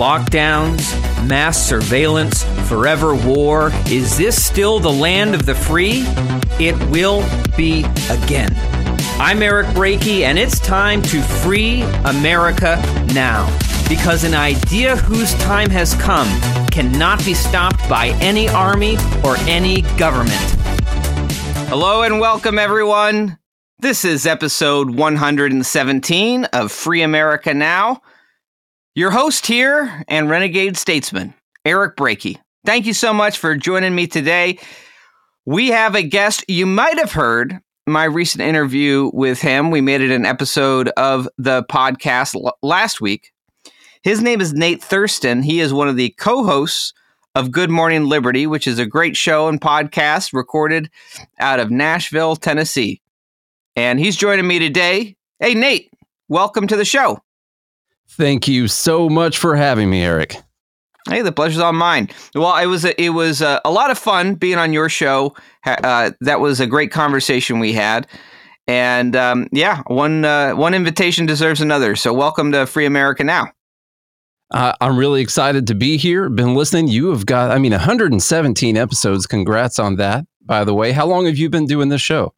lockdowns, mass surveillance, forever war. Is this still the land of the free? It will be again. I'm Eric Brakey, and it's time to free America now. Because an idea whose time has come cannot be stopped by any army or any government. Hello and welcome, everyone. This is episode 117 of Free America Now. Your host here and renegade statesman, Eric Brakey. Thank you so much for joining me today. We have a guest. You might have heard my recent interview with him. We made it an episode of the podcast last week. His name is Nate Thurston. He is one of the co-hosts of Good Morning Liberty, which is a great show and podcast recorded out of Nashville, Tennessee. And he's joining me today. Hey, Nate, welcome to the show. Thank you so much for having me, Eric. Hey, the pleasure's all mine. Well, it was a lot of fun being on your show. That was a great conversation we had. And one invitation deserves another. So welcome to Free America Now. I'm really excited to be here. Been listening. You have got, 117 episodes. Congrats on that, by the way. How long have you been doing this show?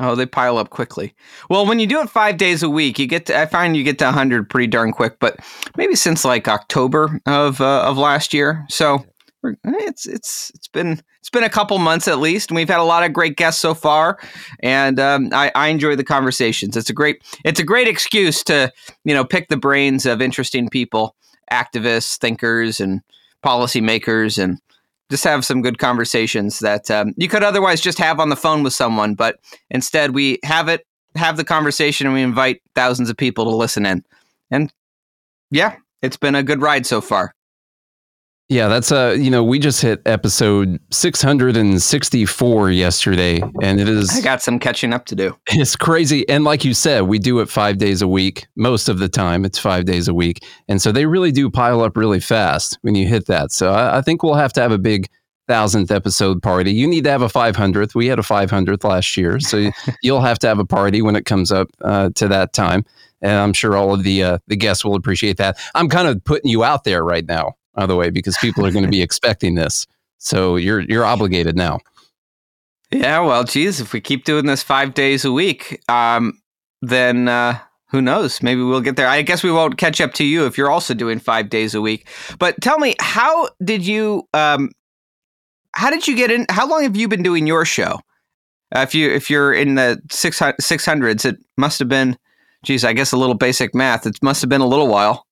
Oh, they pile up quickly. Well, when you do it 5 days a week, I find you get to 100 pretty darn quick, but maybe since like October of last year. So it's been a couple months at least, and we've had a lot of great guests so far, and I enjoy the conversations. It's a great excuse to, pick the brains of interesting people, activists, thinkers, and policymakers, and just have some good conversations that you could otherwise just have on the phone with someone. But instead, we have the conversation, and we invite thousands of people to listen in. And yeah, it's been a good ride so far. Yeah, that's we just hit episode 664 yesterday, and it is. I got some catching up to do. It's crazy, and like you said, we do it 5 days a week. Most of the time, it's 5 days a week, and so they really do pile up really fast when you hit that. So I think we'll have to have a big 1,000th episode party. You need to have a 500th. We had a 500th last year, so you'll have to have a party when it comes up to that time, and I'm sure all of the guests will appreciate that. I'm kind of putting you out there right now, by the way, because people are going to be expecting this. So you're obligated now. Yeah, well, geez, if we keep doing this 5 days a week, then who knows? Maybe we'll get there. I guess we won't catch up to you if you're also doing 5 days a week. But tell me, how did you get in? How long have you been doing your show? If you're in the 600s, it must have been, geez, I guess a little basic math. It must have been a little while.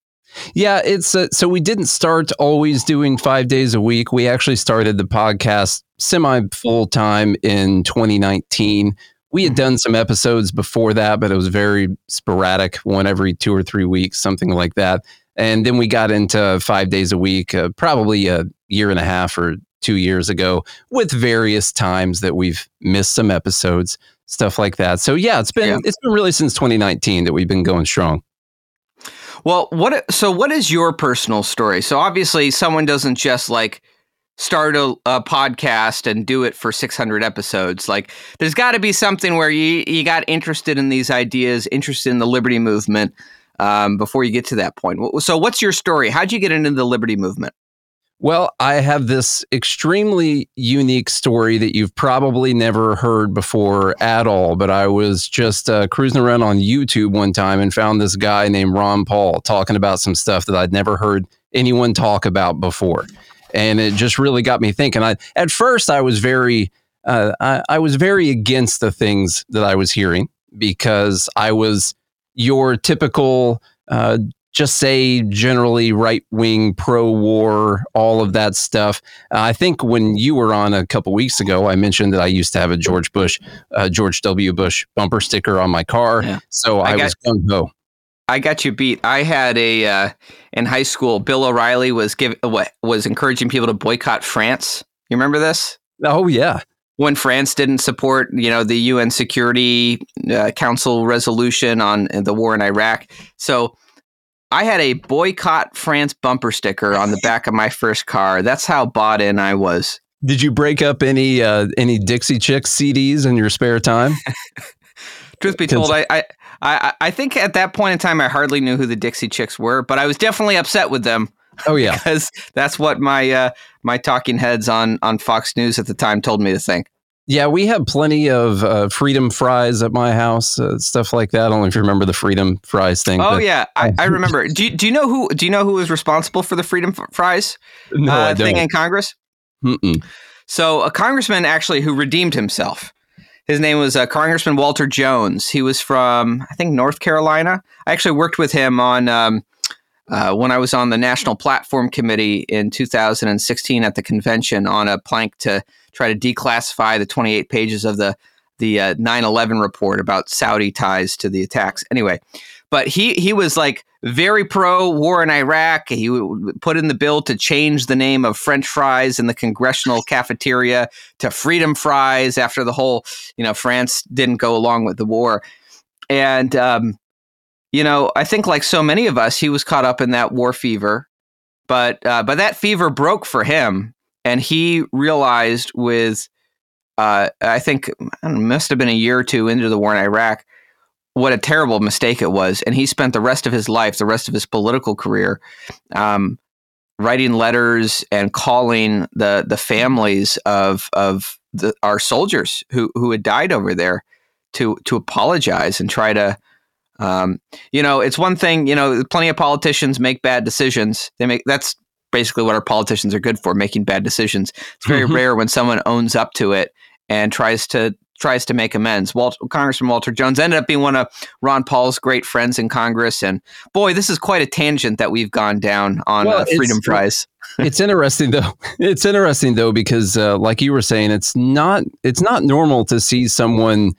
Yeah, it's so we didn't start always doing 5 days a week. We actually started the podcast semi-full time in 2019. We had done some episodes before that, but it was very sporadic, one every 2 or 3 weeks, something like that. And then we got into 5 days a week, probably a year and a half or 2 years ago, with various times that we've missed some episodes, stuff like that. So yeah, it's been really since 2019 that we've been going strong. Well, what is your personal story? So obviously someone doesn't just like start a podcast and do it for 600 episodes. Like there's got to be something where you got interested in these ideas, interested in the liberty movement before you get to that point. So what's your story? How'd you get into the liberty movement? Well, I have this extremely unique story that you've probably never heard before at all, but I was just cruising around on YouTube one time and found this guy named Ron Paul talking about some stuff that I'd never heard anyone talk about before. And it just really got me thinking. At first I was very against the things that I was hearing because I was your typical just say generally right-wing, pro-war, all of that stuff. I think when you were on a couple weeks ago, I mentioned that I used to have a George W. Bush bumper sticker on my car. Yeah. So I was gung ho. I got you beat. I had a in high school, Bill O'Reilly was encouraging people to boycott France. You remember this? Oh yeah. When France didn't support, the UN Security Council resolution on the war in Iraq, so. I had a boycott France bumper sticker on the back of my first car. That's how bought in I was. Did you break up any Dixie Chicks CDs in your spare time? Truth be told, I think at that point in time, I hardly knew who the Dixie Chicks were, but I was definitely upset with them Oh yeah, because that's what my my talking heads on Fox News at the time told me to think. Yeah, we have plenty of freedom fries at my house, stuff like that. I don't know if you remember the freedom fries thing. Oh, but yeah, I remember. Do you know who was responsible for the freedom fries thing in Congress? Mm-mm. So a congressman actually who redeemed himself. His name was Congressman Walter Jones. He was from, I think, North Carolina. I actually worked with him on when I was on the National Platform Committee in 2016 at the convention on a plank to try to declassify the 28 pages of the 9/11 report about Saudi ties to the attacks. Anyway, but he was like very pro war in Iraq. He put in the bill to change the name of French fries in the congressional cafeteria to Freedom Fries after the whole, France didn't go along with the war. And, I think like so many of us, he was caught up in that war fever, but that fever broke for him. And he realized with, I must have been a year or two into the war in Iraq, what a terrible mistake it was. And he spent the rest of his life, the rest of his political career, writing letters and calling the families of our soldiers who had died over there to apologize and try to, it's one thing, plenty of politicians make bad decisions. That's basically what our politicians are good for, making bad decisions. It's very rare when someone owns up to it and tries to make amends. Congressman Walter Jones ended up being one of Ron Paul's great friends in Congress. And boy, this is quite a tangent that we've gone down on Freedom Fries. It's interesting though. Because like you were saying, it's not normal to see someone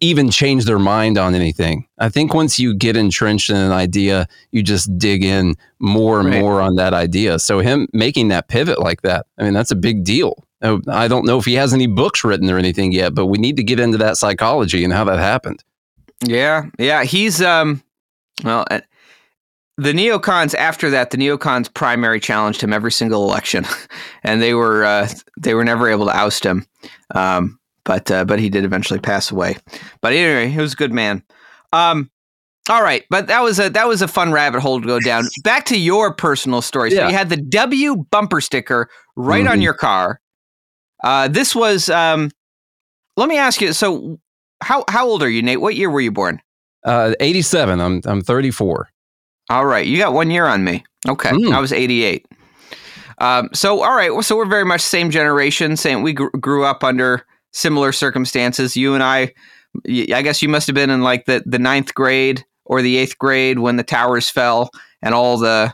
even change their mind on anything. I think once you get entrenched in an idea, you just dig in more and more on that idea. So him making that pivot like that, I mean, that's a big deal. I don't know if he has any books written or anything yet, but we need to get into that psychology and how that happened. Yeah. He's, the neocons primary challenged him every single election and they were never able to oust him. But he did eventually pass away. But anyway, he was a good man. All right, but that was a fun rabbit hole to go down. Back to your personal story. So you had the W bumper sticker right on your car. This was. Let me ask you. So, how old are you, Nate? What year were you born? 87. I'm 34. All right, you got 1 year on me. Okay, I was 88. All right. So we're very much same generation. Same. We grew up under similar circumstances. You and I guess you must have been in like the ninth grade or the eighth grade when the towers fell and all the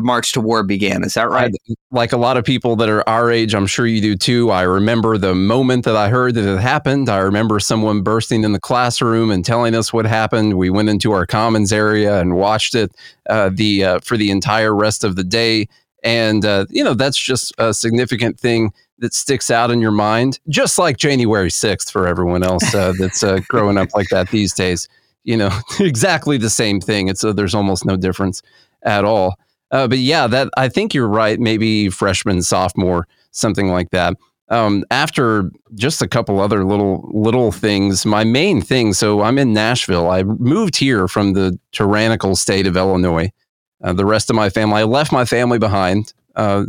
march to war began. Is that right? Like a lot of people that are our age, I'm sure you do too. I remember the moment that I heard that it happened. I remember someone bursting in the classroom and telling us what happened. We went into our commons area and watched it for the entire rest of the day. And, that's just a significant thing that sticks out in your mind, just like January 6th for everyone else that's growing up like that these days. Exactly the same thing. It's there's almost no difference at all. But yeah, that I think you're right. Maybe freshman, sophomore, something like that. After just a couple other little things, my main thing. So I'm in Nashville. I moved here from the tyrannical state of Illinois. The rest of my family, I left my family behind.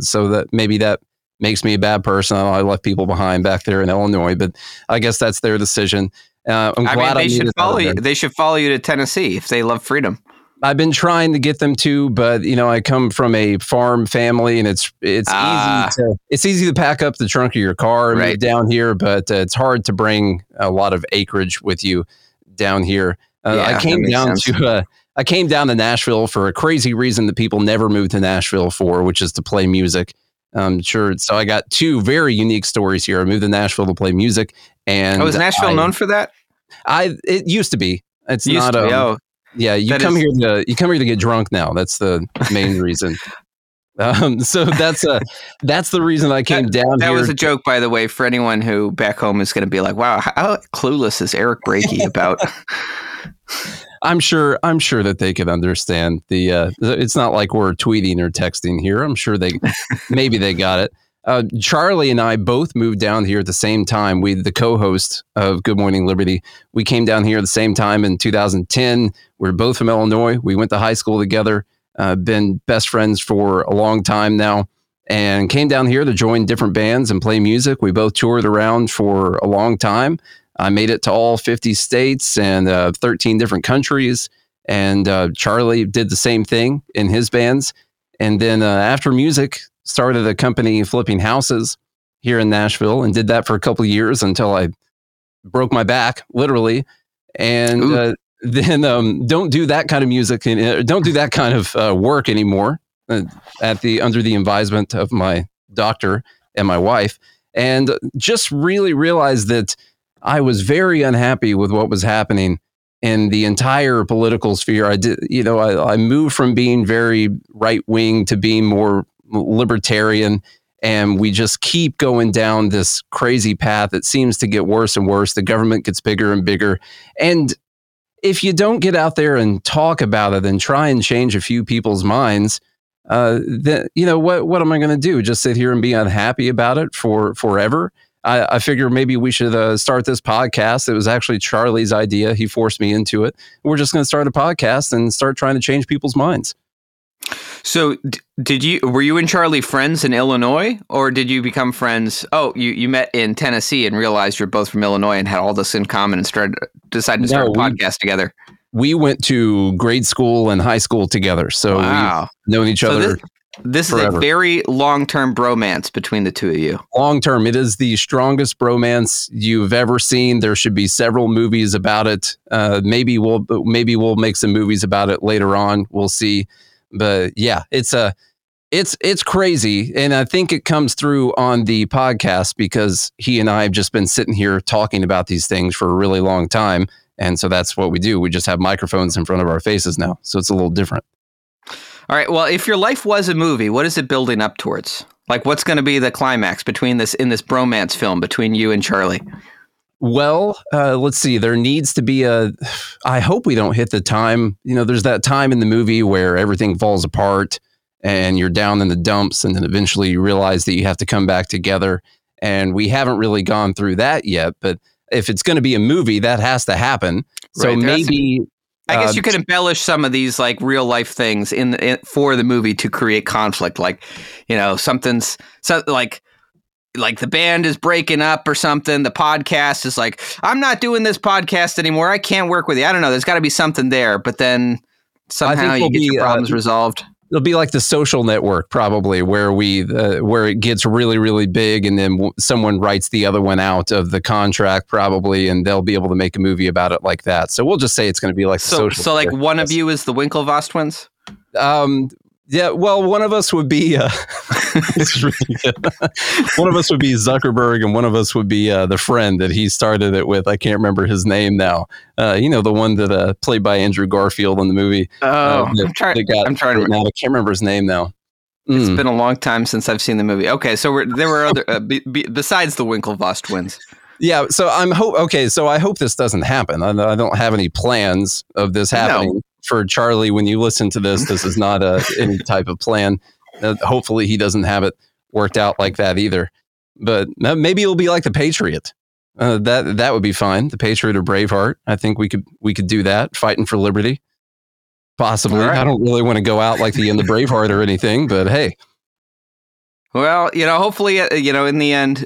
So that maybe that makes me a bad person. I left people behind back there in Illinois, but I guess that's their decision. They should follow you to Tennessee if they love freedom. I've been trying to get them to, but I come from a farm family, and it's easy to pack up the trunk of your car and move down here, but it's hard to bring a lot of acreage with you down here. I came down to Nashville for a crazy reason that people never moved to Nashville for, which is to play music. So I got two very unique stories here. I moved to Nashville to play music, and was Nashville known for that? It used to be. It's not. Yeah, you come here to get drunk now. That's the main reason. So that's the reason I came down. That was a joke, by the way, for anyone who back home is going to be like, "Wow, how clueless is Eric Brakey about?" I'm sure that they could understand the. It's not like we're tweeting or texting here. I'm sure maybe they got it. Charlie and I both moved down here at the same time. We, the co-host of Good Morning Liberty, we came down here at the same time in 2010. We're both from Illinois. We went to high school together. been best friends for a long time now, and came down here to join different bands and play music. We both toured around for a long time. I made it to all 50 states and 13 different countries. And Charlie did the same thing in his bands. And then after music, started a company flipping houses here in Nashville, and did that for a couple of years until I broke my back, literally. And then don't do that kind of music and don't do that kind of work anymore under the advisement of my doctor and my wife. And just really realized that I was very unhappy with what was happening in the entire political sphere. I did, you know, I moved from being very right wing to being more libertarian, and we just keep going down this crazy path. It seems to get worse and worse. The government gets bigger and bigger. And if you don't get out there and talk about it and try and change a few people's minds, then, you know, what am I going to do? Just sit here and be unhappy about it forever? I figure maybe we should start this podcast. It was actually Charlie's idea. He forced me into it. We're just going to start a podcast and start trying to change people's minds. So were you and Charlie friends in Illinois, or did you become friends? Oh, you met in Tennessee and realized you're both from Illinois and had all this in common and decided to start a podcast together. We went to grade school and high school together. So we've known each other. This forever. Is a very long-term bromance between the two of you. Long-term. It is the strongest bromance you've ever seen. There should be several movies about it. Maybe we'll make some movies about it later on. We'll see. But yeah, it's crazy. And I think it comes through on the podcast because he and I have just been sitting here talking about these things for a really long time. And so that's what we do. We just have microphones in front of our faces now. So it's a little different. All right. Well, if your life was a movie, what is it building up towards? Like, what's going to be the climax in this bromance film between you and Charlie? Well, let's see. There needs to be I hope we don't hit the time. You know, there's that time in the movie where everything falls apart and you're down in the dumps, and then eventually you realize that you have to come back together. And we haven't really gone through that yet. But if it's going to be a movie, that has to happen. So right, maybe. I guess you could embellish some of these like real life things for the movie to create conflict, like, you know, like the band is breaking up or something. The podcast is like, I'm not doing this podcast anymore. I can't work with you. I don't know. There's got to be something there, but then somehow you get your problems resolved. It'll be like The Social Network, probably, where where it gets really, really big, and then someone writes the other one out of the contract, probably, and they'll be able to make a movie about it like that. So we'll just say it's going to be like The Social Network. So, like, one of you is the Winklevoss twins? Yeah, well, one of us would be one of us would be Zuckerberg, and one of us would be the friend that he started it with. I can't remember his name now. You know, the one that played by Andrew Garfield in the movie. I'm trying to remember. I can't remember his name now. It's been a long time since I've seen the movie. Okay, so there were other besides the Winklevoss twins. Yeah, so I hope this doesn't happen. I don't have any plans of this happening. No. For Charlie, when you listen to this is not any type of plan. Hopefully he doesn't have it worked out like that either. But maybe it'll be like The Patriot. That would be fine. The Patriot or Braveheart. I think we could do that. Fighting for liberty. Possibly. Right. I don't really want to go out like the end of Braveheart or anything, but hey. Well, you know, hopefully, you know, in the end,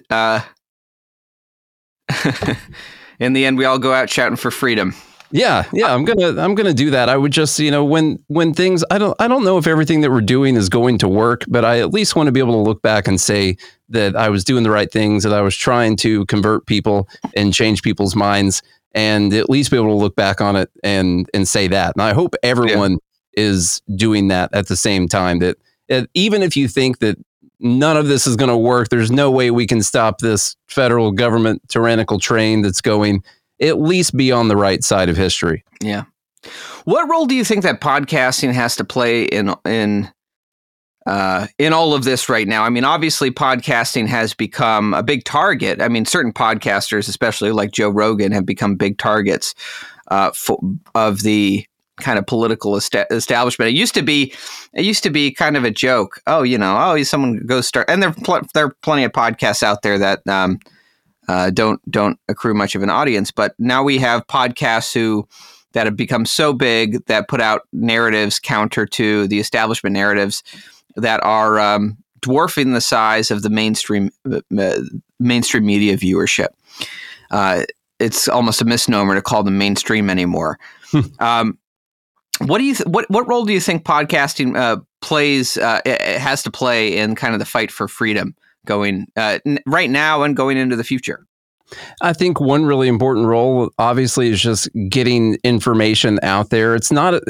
we all go out shouting for freedom. Yeah, I'm gonna do that. I would just, you know, when things, I don't know if everything that we're doing is going to work, but I at least want to be able to look back and say that I was doing the right things, that I was trying to convert people and change people's minds, and at least be able to look back on it and say that. And I hope everyone is doing that at the same time. That even if you think that none of this is going to work, there's no way we can stop this federal government tyrannical train that's going. At least be on the right side of history. Yeah. What role do you think that podcasting has to play in all of this right now? I mean, obviously podcasting has become a big target. I mean, certain podcasters, especially like Joe Rogan, have become big targets of the kind of political establishment. It used to be kind of a joke. Oh, you know, someone goes start, and there are plenty of podcasts out there that don't accrue much of an audience, but now we have podcasts who that have become so big that put out narratives counter to the establishment narratives that are dwarfing the size of the mainstream media viewership. It's almost a misnomer to call them mainstream anymore. What do you what role do you think podcasting plays has to play in kind of the fight for freedom going right now and going into the future? I think one really important role, obviously, is just getting information out there. It's not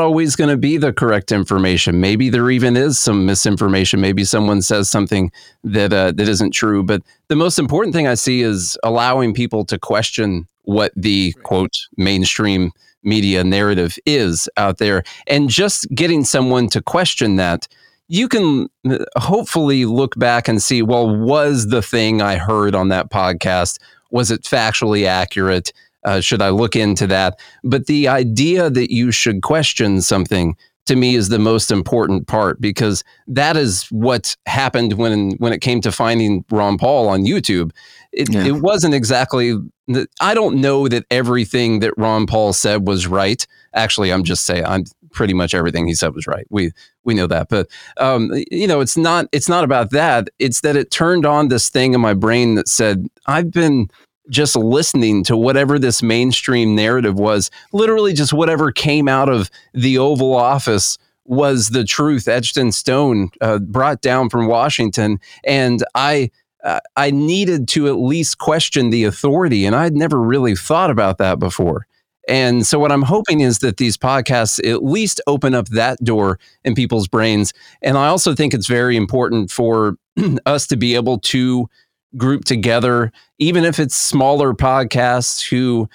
always going to be the correct information. Maybe there even is some misinformation. Maybe someone says something that isn't true. But the most important thing I see is allowing people to question what the quote mainstream media narrative is out there, and just getting someone to question that. You can hopefully look back and see, well, was the thing I heard on that podcast, was it factually accurate? Should I look into that? But the idea that you should question something, to me, is the most important part, because that is what happened when it came to finding Ron Paul on YouTube. It wasn't exactly, I don't know that everything that Ron Paul said was right. Actually, I'm just saying, pretty much everything he said was right. We know that, but it's not about that. It's that it turned on this thing in my brain that said, I've been just listening to whatever this mainstream narrative was, literally just whatever came out of the Oval Office was the truth etched in stone, brought down from Washington. And I needed to at least question the authority. And I'd never really thought about that before. And so what I'm hoping is that these podcasts at least open up that door in people's brains. And I also think it's very important for us to be able to group together, even if it's smaller podcasts who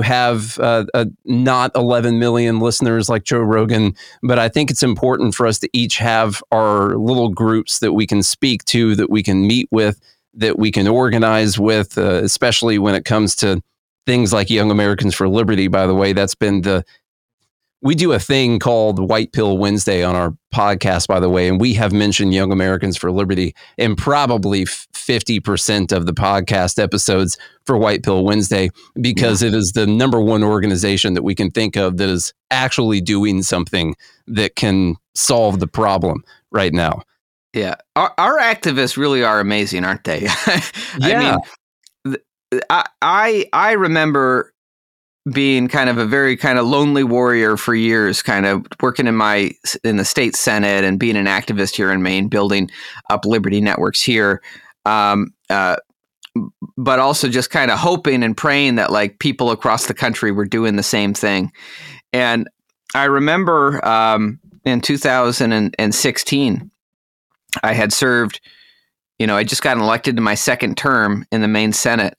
have not 11 million listeners like Joe Rogan. But I think it's important for us to each have our little groups that we can speak to, that we can meet with, that we can organize with, especially when it comes to things like Young Americans for Liberty. By the way, that's been we do a thing called White Pill Wednesday on our podcast, by the way, and we have mentioned Young Americans for Liberty in probably 50% of the podcast episodes for White Pill Wednesday, because it is the number one organization that we can think of that is actually doing something that can solve the problem right now. Yeah. Our activists really are amazing, aren't they? I mean, I remember being kind of a very kind of lonely warrior for years, kind of working in the state Senate and being an activist here in Maine, building up liberty networks here, but also just kind of hoping and praying that like people across the country were doing the same thing. And I remember in 2016, I had served, I just got elected to my second term in the Maine Senate.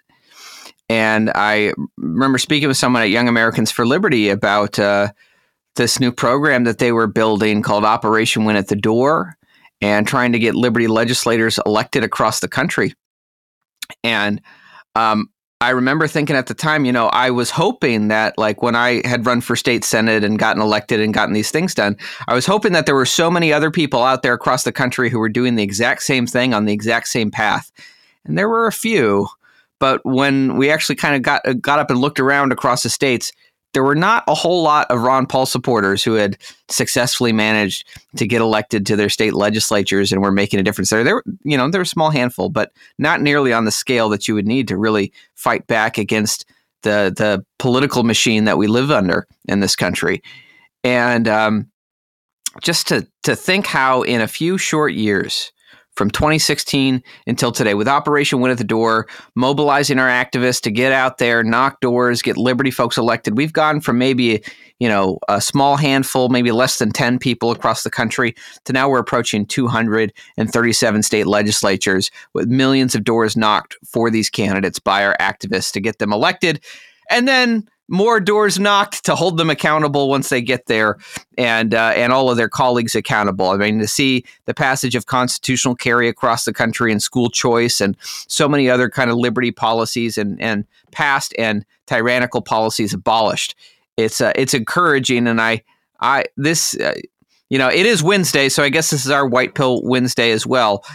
And I remember speaking with someone at Young Americans for Liberty about this new program that they were building called Operation Win at the Door, and trying to get liberty legislators elected across the country. And I remember thinking at the time, I was hoping that like when I had run for state Senate and gotten elected and gotten these things done, I was hoping that there were so many other people out there across the country who were doing the exact same thing on the exact same path. And there were a few. But when we actually kind of got up and looked around across the states, there were not a whole lot of Ron Paul supporters who had successfully managed to get elected to their state legislatures and were making a difference there. There were a small handful, but not nearly on the scale that you would need to really fight back against the political machine that we live under in this country. And just to think how in a few short years, from 2016 until today, with Operation Win at the Door, mobilizing our activists to get out there, knock doors, get liberty folks elected, we've gone from maybe, a small handful, maybe less than 10 people across the country, to now we're approaching 237 state legislatures with millions of doors knocked for these candidates by our activists to get them elected. And then more doors knocked to hold them accountable once they get there, and all of their colleagues accountable. I mean, to see the passage of constitutional carry across the country and school choice and so many other kind of liberty policies and past and tyrannical policies abolished, it's encouraging. And it is Wednesday, so I guess this is our White Pill Wednesday as well.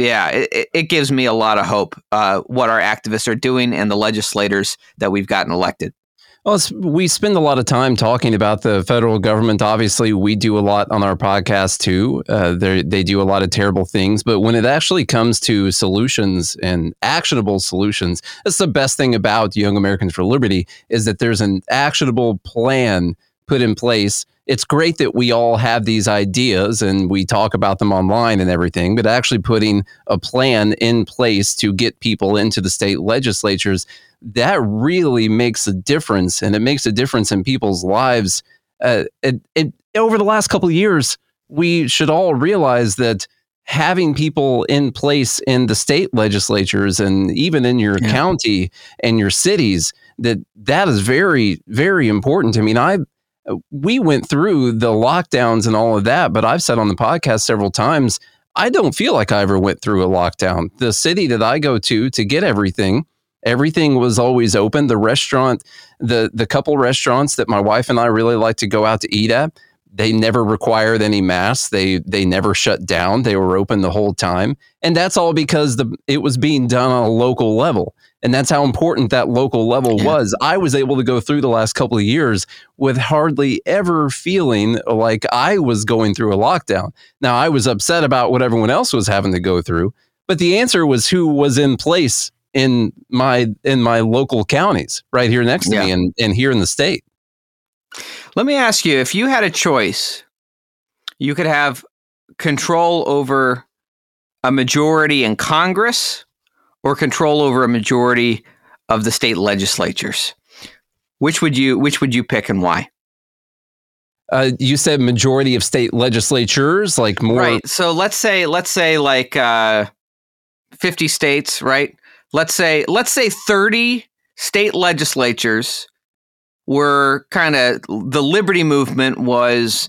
Yeah, it gives me a lot of hope what our activists are doing and the legislators that we've gotten elected. Well, we spend a lot of time talking about the federal government. Obviously, we do a lot on our podcast, too. They do a lot of terrible things. But when it actually comes to solutions and actionable solutions, that's the best thing about Young Americans for Liberty, is that there's an actionable plan put in place. It's great that we all have these ideas and we talk about them online and everything, but actually putting a plan in place to get people into the state legislatures, that really makes a difference, and it makes a difference in people's lives. Over the last couple of years, we should all realize that having people in place in the state legislatures and even in your county and your cities, that is very, very important. I mean, we went through the lockdowns and all of that, but I've said on the podcast several times, I don't feel like I ever went through a lockdown. The city that I go to get everything was always open. The restaurant, the couple restaurants that my wife and I really like to go out to eat at, they never required any masks. They never shut down. They were open the whole time. And that's all because it was being done on a local level. And that's how important that local level was. I was able to go through the last couple of years with hardly ever feeling like I was going through a lockdown. Now, I was upset about what everyone else was having to go through, but the answer was who was in place in my local counties right here next to me and here in the state. Let me ask you, if you had a choice, you could have control over a majority in Congress or control over a majority of the state legislatures. Which would you pick and why? You said majority of state legislatures, like more. Right. So let's say like 50 states, right? Let's say 30 state legislatures were kind of, the liberty movement was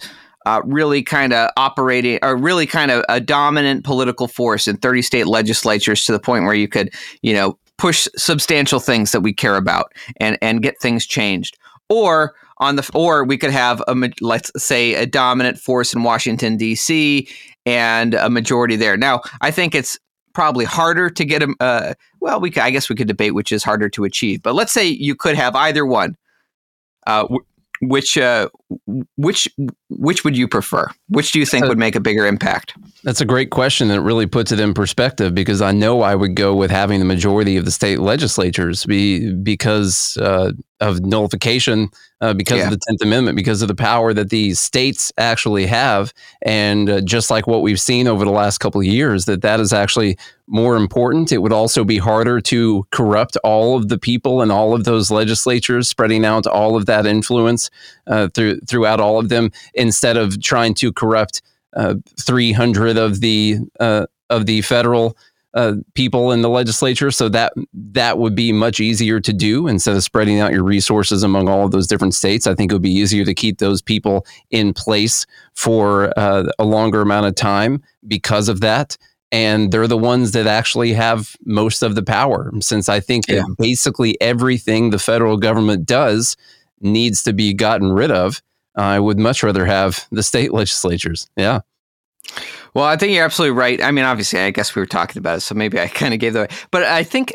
really kind of operating, or really kind of a dominant political force in 30 state legislatures, to the point where you could, push substantial things that we care about and get things changed. Or we could have let's say a dominant force in Washington, D.C. and a majority there. Now, I think it's probably harder to get I guess we could debate which is harder to achieve, but let's say you could have either one. Which would you prefer? Which do you think would make a bigger impact? That's a great question that really puts it in perspective, because I know I would go with having the majority of the state legislatures because of nullification, because of the 10th Amendment, because of the power that the states actually have. And just like what we've seen over the last couple of years, that is actually more important. It would also be harder to corrupt all of the people in all of those legislatures, spreading out all of that influence throughout all of them, instead of trying to corrupt 300 of the federal people in the legislature. So that would be much easier to do, instead of spreading out your resources among all of those different states. I think it would be easier to keep those people in place for a longer amount of time because of that. And they're the ones that actually have most of the power, since I think that basically everything the federal government does needs to be gotten rid of. I would much rather have the state legislatures. Yeah. Well, I think you're absolutely right. I mean, obviously, I guess we were talking about it, so maybe I kind of gave that away. But I think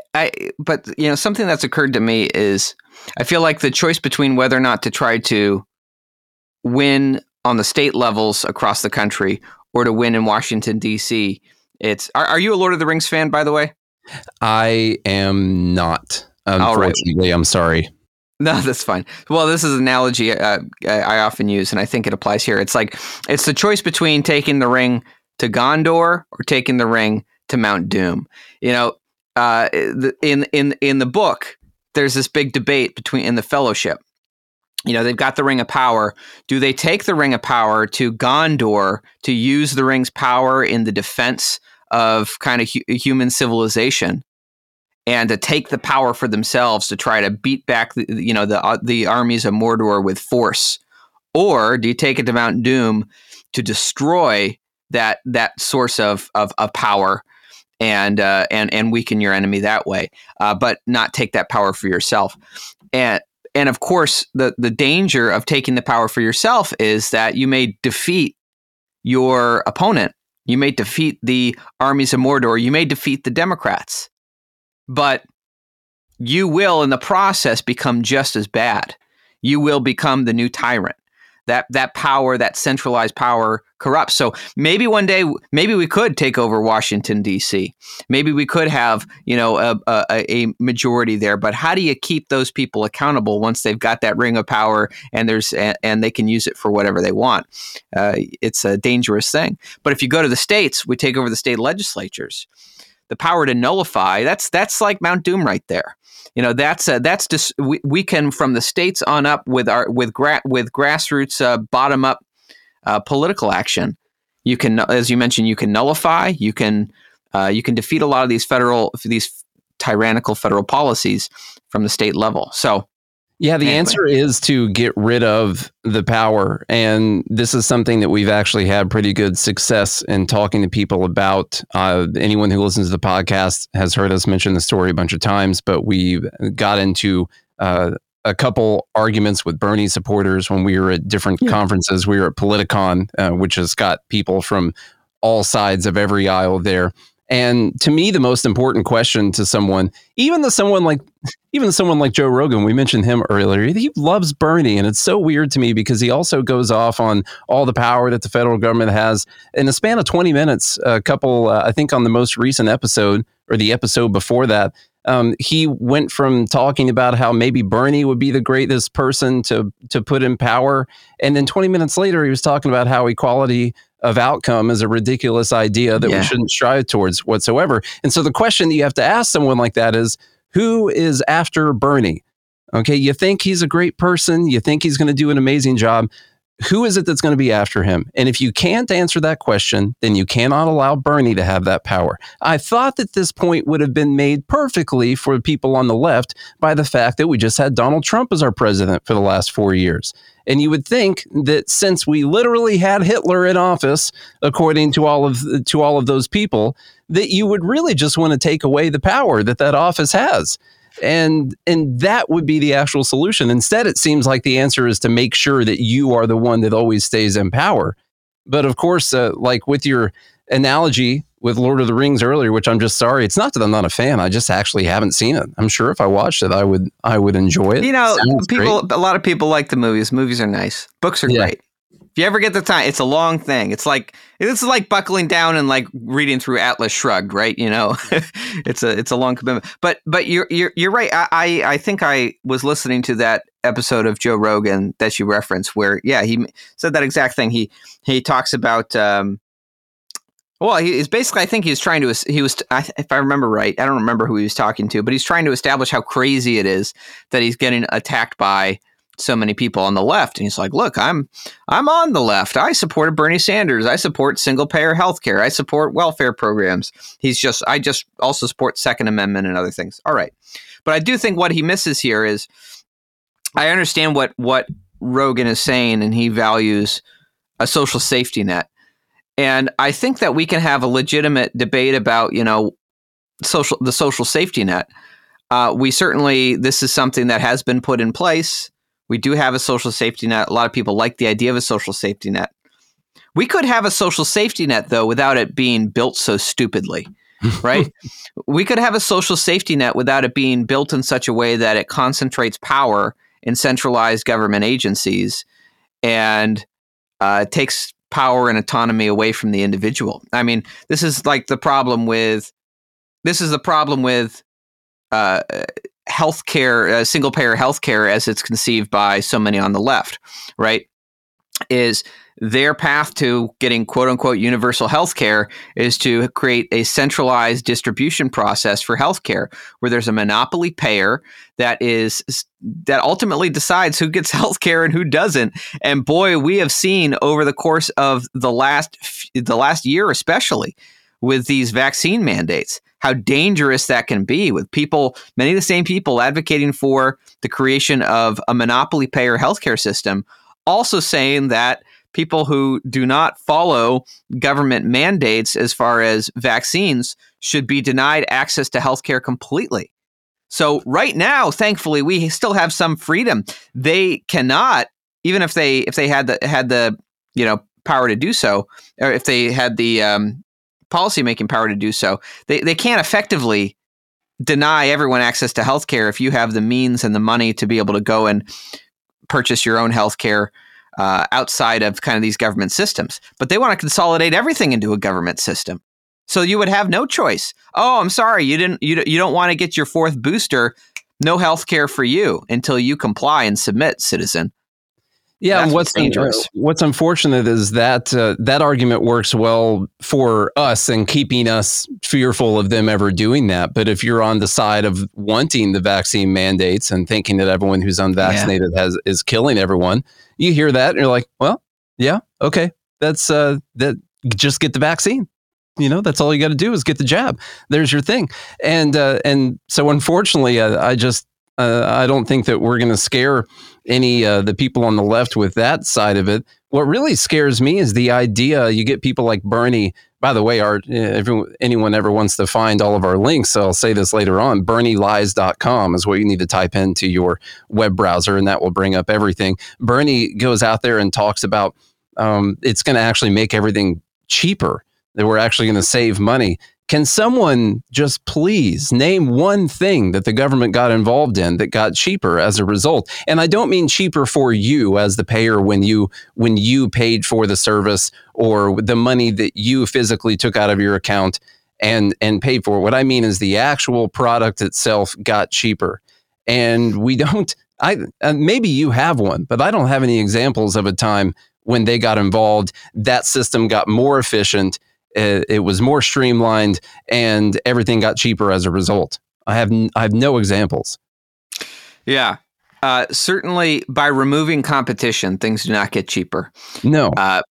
something that's occurred to me is I feel like the choice between whether or not to try to win on the state levels across the country or to win in Washington, D.C., Are you a Lord of the Rings fan, by the way? I am not. Unfortunately, right. I'm sorry. No, that's fine. Well, this is an analogy I often use, and I think it applies here. It's like, it's the choice between taking the ring to Gondor or taking the ring to Mount Doom. In the book, there's this big debate in the Fellowship. They've got the Ring of Power. Do they take the Ring of Power to Gondor to use the ring's power in the defense of kind of human civilization, and to take the power for themselves to try to beat back the armies of Mordor with force? Or do you take it to Mount Doom to destroy that source of power and weaken your enemy that way, but not take that power for yourself? And of course, the danger of taking the power for yourself is that you may defeat your opponent. You may defeat the armies of Mordor. You may defeat the Democrats. But you will, in the process, become just as bad. you will become the new tyrant. That power, that centralized power corrupts. So maybe one day, maybe we could take over Washington, D.C. Maybe we could have, a majority there. But how do you keep those people accountable once they've got that ring of power and they can use it for whatever they want? It's a dangerous thing. But if you go to the states, we take over the state legislatures. The power to nullify, that's like Mount Doom right there. We can, from the states on up, with grassroots bottom up political action. You can, as you mentioned, you can nullify. You can defeat a lot of these tyrannical federal policies from the state level. So. Yeah, the answer is to get rid of the power. And this is something that we've actually had pretty good success in talking to people about. Anyone who listens to the podcast has heard us mention the story a bunch of times, but we got into a couple arguments with Bernie supporters when we were at different conferences. We were at Politicon, which has got people from all sides of every aisle there. And to me, the most important question to someone, even someone like Joe Rogan, we mentioned him earlier, he loves Bernie. And it's so weird to me because he also goes off on all the power that the federal government has in a span of 20 minutes. A couple, I think on the most recent episode or the episode before that, he went from talking about how maybe Bernie would be the greatest person to put in power. And then 20 minutes later, he was talking about how equality of outcome is a ridiculous idea that we shouldn't strive towards whatsoever. And so the question that you have to ask someone like that is, who is after Bernie? Okay, you think he's a great person. You think he's going to do an amazing job. Who is it that's going to be after him? And if you can't answer that question, then you cannot allow Bernie to have that power. I thought that this point would have been made perfectly for people on the left by the fact that we just had Donald Trump as our president for the last 4 years. And you would think that since we literally had Hitler in office, according to all of those people, that you would really just want to take away the power that office has. And that would be the actual solution. Instead, it seems like the answer is to make sure that you are the one that always stays in power. But of course, like with your analogy with Lord of the Rings earlier, which I'm just sorry, it's not that I'm not a fan. I just actually haven't seen it. I'm sure if I watched it, I would enjoy it. A lot of people like the movies. Movies are nice. Books are great. If you ever get the time, it's a long thing. It's like buckling down and like reading through Atlas Shrugged, right? It's a long commitment. But you're right. I think I was listening to that episode of Joe Rogan that you referenced, where he said that exact thing. He talks about if I remember right, I don't remember who he was talking to, but he's trying to establish how crazy it is that he's getting attacked by so many people on the left. And he's like, look, I'm on the left. I supported Bernie Sanders. I support single payer healthcare. I support welfare programs. I just also support Second Amendment and other things. All right. But I do think what he misses here is, I understand what Rogan is saying, and he values a social safety net. And I think that we can have a legitimate debate about, the social safety net. This is something that has been put in place. We do have a social safety net. A lot of people like the idea of a social safety net. We could have a social safety net, though, without it being built so stupidly, right? We could have a social safety net without it being built in such a way that it concentrates power in centralized government agencies and takes power and autonomy away from the individual. I mean, this is the problem with healthcare, single payer healthcare, as it's conceived by so many on the left, right? Is their path to getting quote unquote universal healthcare is to create a centralized distribution process for healthcare, where there's a monopoly payer that ultimately decides who gets healthcare and who doesn't. And boy, we have seen over the course of the last year, especially with these vaccine mandates, how dangerous that can be, with many of the same people advocating for the creation of a monopoly payer healthcare system, also saying that people who do not follow government mandates as far as vaccines should be denied access to healthcare completely. So right now, thankfully, we still have some freedom. They cannot, even if they had the power to do so, or if they had the policymaking power to do so, they can't effectively deny everyone access to healthcare if you have the means and the money to be able to go and purchase your own health care outside of kind of these government systems. But they want to consolidate everything into a government system. So you would have no choice. Oh, I'm sorry, you don't want to get your fourth booster. No health care for you until you comply and submit, citizen. Yeah, and what's unfortunate is that that argument works well for us and keeping us fearful of them ever doing that. But if you're on the side of wanting the vaccine mandates and thinking that everyone who's unvaccinated is killing everyone, you hear that and you're like, well, yeah, okay, that's that. Just get the vaccine. You know, that's all you got to do is get the jab. There's your thing. And so, unfortunately, I don't think that we're going to scare any the people on the left with that side of it. What really scares me is the idea you get people like Bernie. By the way, if anyone ever wants to find all of our links, so I'll say this later on, BernieLies.com is what you need to type into your web browser, and that will bring up everything. Bernie goes out there and talks about it's going to actually make everything cheaper, that we're actually going to save money. Can someone just please name one thing that the government got involved in that got cheaper as a result? And I don't mean cheaper for you as the payer when you paid for the service or the money that you physically took out of your account and paid for. What I mean is the actual product itself got cheaper. And we don't, maybe you have one, but I don't have any examples of a time when they got involved, that system got more efficient, it was more streamlined, and everything got cheaper as a result. I have no examples. Yeah. Certainly, by removing competition, things do not get cheaper. No. By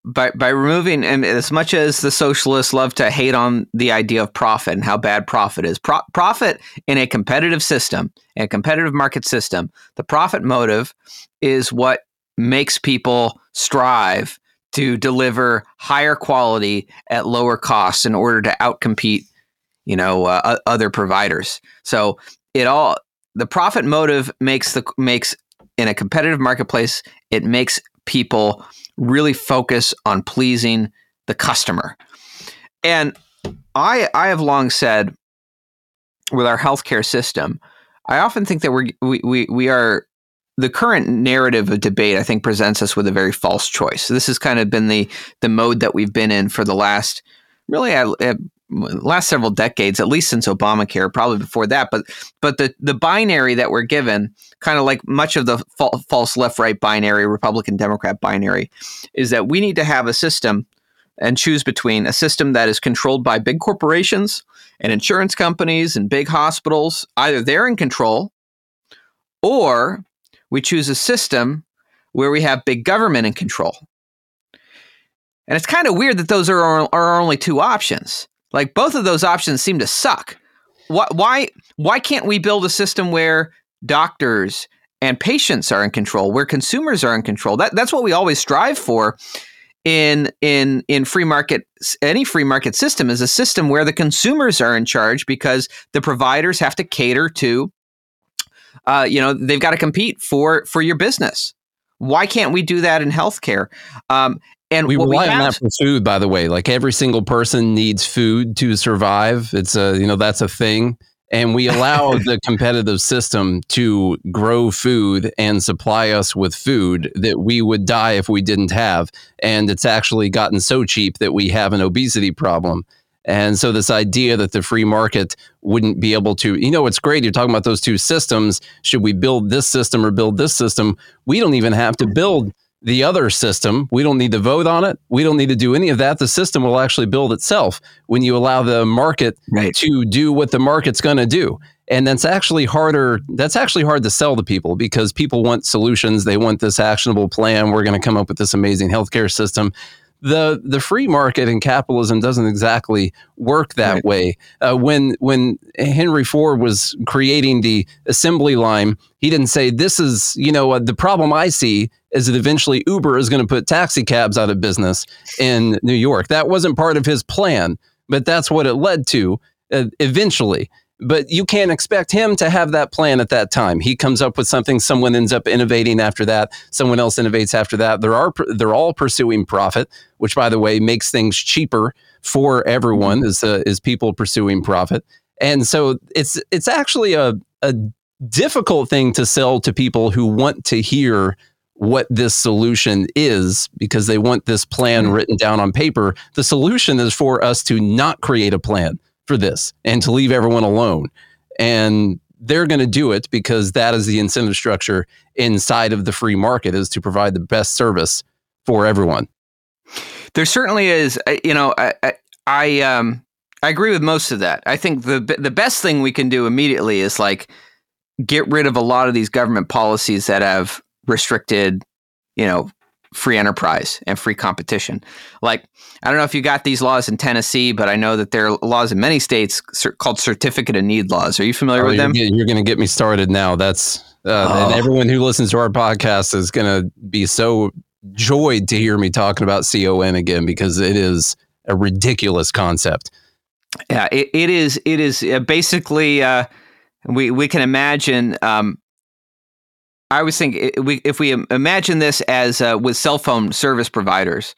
removing, and as much as the socialists love to hate on the idea of profit and how bad profit is, profit in a competitive system, a competitive market system, the profit motive is what makes people strive to deliver higher quality at lower costs in order to outcompete, other providers. So the profit motive makes in a competitive marketplace, it makes people really focus on pleasing the customer. And I have long said with our healthcare system, I often think that we are. The current narrative of debate, I think, presents us with a very false choice. So this has kind of been the mode that we've been in for the last several decades, at least since Obamacare, probably before that. But the binary that we're given, kind of like much of the false left-right binary, Republican-Democrat binary, is that we need to have a system and choose between a system that is controlled by big corporations and insurance companies and big hospitals. Either they're in control, or we choose a system where we have big government in control. And it's kind of weird that those are our only two options. Like, both of those options seem to suck. Why can't we build a system where doctors and patients are in control, where consumers are in control? That's what we always strive for in free market. Any free market system is a system where the consumers are in charge, because the providers have to cater to they've got to compete for your business. Why can't we do that in healthcare? And we rely on that for food, by the way. Like, every single person needs food to survive. It's that's a thing. And we allow the competitive system to grow food and supply us with food that we would die if we didn't have. And it's actually gotten so cheap that we have an obesity problem. And so this idea that the free market wouldn't be able to, it's great. You're talking about those two systems. Should we build this system or build this system? We don't even have to build the other system. We don't need to vote on it. We don't need to do any of that. The system will actually build itself when you allow the market to do what the market's going to do. And that's actually harder. That's actually hard to sell to people, because people want solutions. They want this actionable plan. We're going to come up with this amazing healthcare system. The free market and capitalism doesn't exactly work that way. When Henry Ford was creating the assembly line, he didn't say, this is, the problem I see is that eventually Uber is going to put taxi cabs out of business in New York. That wasn't part of his plan, but that's what it led to eventually. But you can't expect him to have that plan at that time. He comes up with something, someone ends up innovating after that, someone else innovates after that. They're all pursuing profit, which, by the way, makes things cheaper for everyone, is people pursuing profit. And so it's actually a difficult thing to sell to people who want to hear what this solution is, because they want this plan written down on paper. The solution is for us to not create a plan for this and to leave everyone alone. And they're going to do it because that is the incentive structure inside of the free market, is to provide the best service for everyone. There certainly is, you know, I agree with most of that. I think the best thing we can do immediately is like get rid of a lot of these government policies that have restricted, you know, free enterprise and free competition. Like, I don't know if you got these laws in Tennessee, but I know that there are laws in many states called certificate of need laws. Are you familiar with them? You're going to get me started now. And everyone who listens to our podcast is going to be so joyed to hear me talking about CON again, because it is a ridiculous concept. Yeah, it is basically, we can imagine, I always think if we imagine this as with cell phone service providers,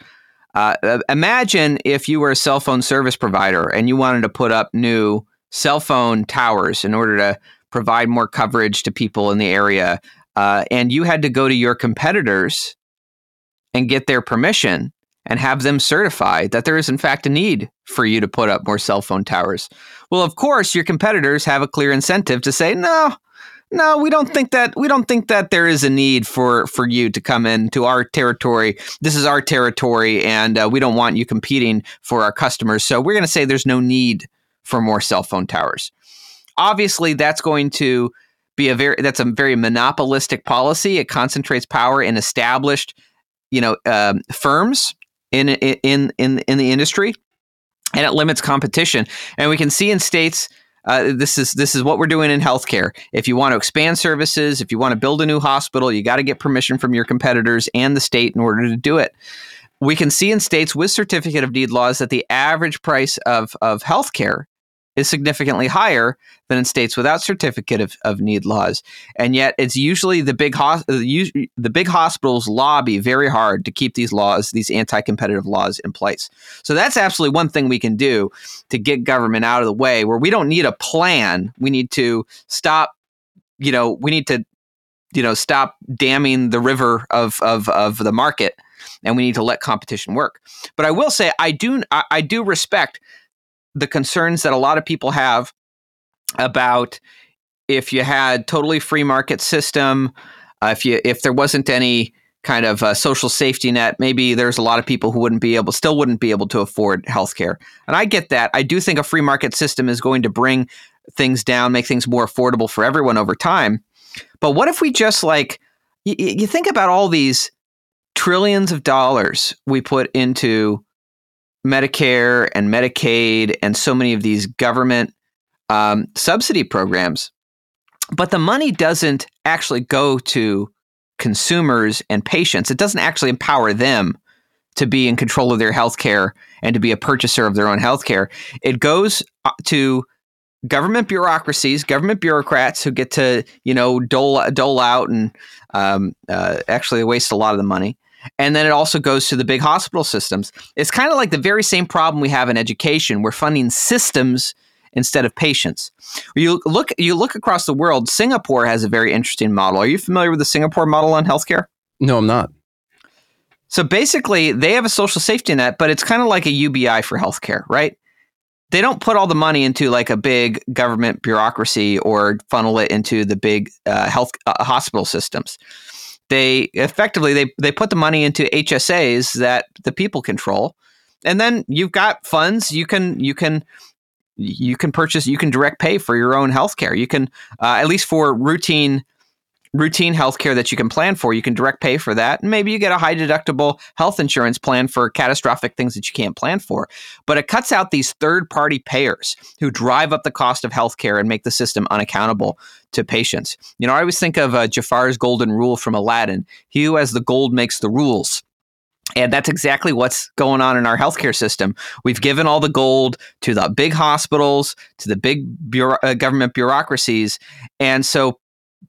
imagine if you were a cell phone service provider and you wanted to put up new cell phone towers in order to provide more coverage to people in the area, and you had to go to your competitors and get their permission and have them certify that there is in fact a need for you to put up more cell phone towers. Well, of course, your competitors have a clear incentive to say, no, we don't think that there is a need for you to come into our territory. This is our territory, and we don't want you competing for our customers. So we're going to say there's no need for more cell phone towers. Obviously, that's going to be a very monopolistic policy. It concentrates power in established, firms in the industry, and it limits competition. And we can see in states. This is what we're doing in healthcare. If you want to expand services, if you want to build a new hospital, you got to get permission from your competitors and the state in order to do it. We can see in states with certificate of need laws that the average price of healthcare is significantly higher than in states without certificate of need laws. And yet it's usually the big hospitals lobby very hard to keep these laws, these anti-competitive laws, in place. So that's absolutely one thing we can do to get government out of the way, where we don't need a plan. We need to stop damming the river of the market, and we need to let competition work. But I will say I do respect the concerns that a lot of people have about if you had totally free market system, if there wasn't any kind of social safety net, maybe there's a lot of people who still wouldn't be able to afford healthcare. And I get that. I do think a free market system is going to bring things down, make things more affordable for everyone over time. But what if we just you think about all these trillions of dollars we put into Medicare and Medicaid and so many of these government subsidy programs, but the money doesn't actually go to consumers and patients. It doesn't actually empower them to be in control of their healthcare and to be a purchaser of their own healthcare. It goes to government bureaucracies, government bureaucrats who get to, dole out and actually waste a lot of the money. And then it also goes to the big hospital systems. It's kind of like the very same problem we have in education. We're funding systems instead of patients. You look across the world. Singapore has a very interesting model. Are you familiar with the Singapore model on healthcare? No, I'm not. So basically, they have a social safety net, but it's kind of like a UBI for healthcare, right? They don't put all the money into like a big government bureaucracy or funnel it into the big hospital systems. They put the money into HSAs that the people control, and then you've got funds. You can purchase. You can direct pay for your own healthcare. You can at least for routine healthcare that you can plan for. You can direct pay for that, and maybe you get a high deductible health insurance plan for catastrophic things that you can't plan for. But it cuts out these third party payers who drive up the cost of healthcare and make the system unaccountable to patients. I always think of Jafar's golden rule from Aladdin. He who has the gold makes the rules. And that's exactly what's going on in our healthcare system. We've given all the gold to the big hospitals, to the big government bureaucracies. And so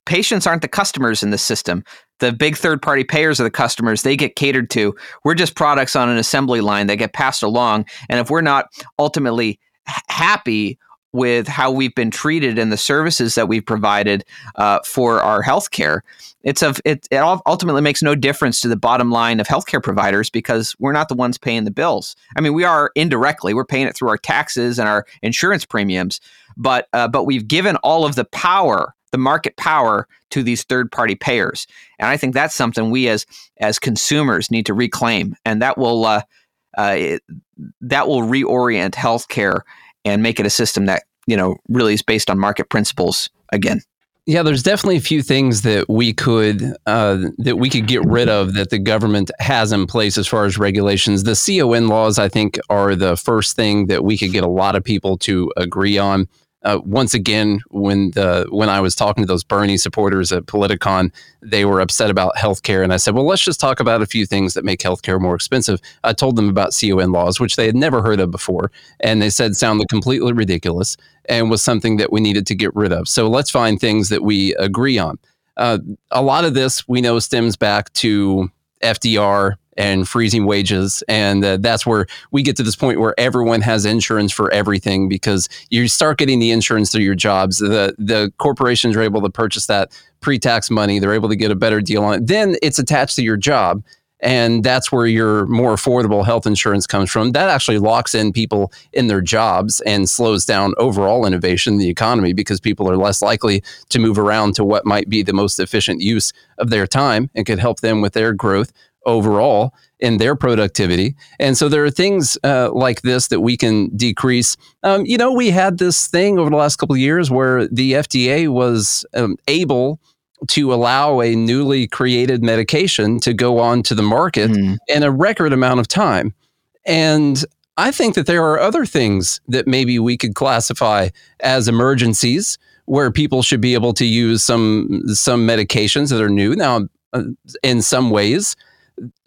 patients aren't the customers in this system. The big third-party payers are the customers. They get catered to. We're just products on an assembly line that get passed along. And if we're not ultimately happy with how we've been treated and the services that we've provided for our healthcare, it ultimately makes no difference to the bottom line of healthcare providers because we're not the ones paying the bills. I mean, we are indirectly, we're paying it through our taxes and our insurance premiums, but we've given all of the power, the market power, to these third-party payers. And I think that's something we as consumers need to reclaim, and that will reorient healthcare and make it a system that, really is based on market principles again. Yeah, there's definitely a few things that we could get rid of that the government has in place as far as regulations. The CON laws, I think, are the first thing that we could get a lot of people to agree on. Once again, when I was talking to those Bernie supporters at Politicon, they were upset about healthcare, and I said, well, let's just talk about a few things that make healthcare more expensive. I told them about CON laws, which they had never heard of before, and they said sounded completely ridiculous and was something that we needed to get rid of. So let's find things that we agree on. A lot of this we know stems back to FDR and freezing wages. And that's where we get to this point where everyone has insurance for everything, because you start getting the insurance through your jobs. The corporations are able to purchase that pre-tax money. They're able to get a better deal on it. Then it's attached to your job. And that's where your more affordable health insurance comes from. That actually locks in people in their jobs and slows down overall innovation in the economy, because people are less likely to move around to what might be the most efficient use of their time and could help them with their growth overall in their productivity. And so there are things like this that we can decrease. We had this thing over the last couple of years where the FDA was able to allow a newly created medication to go on to the market in a record amount of time. And I think that there are other things that maybe we could classify as emergencies where people should be able to use some medications that are new. Now, in some ways,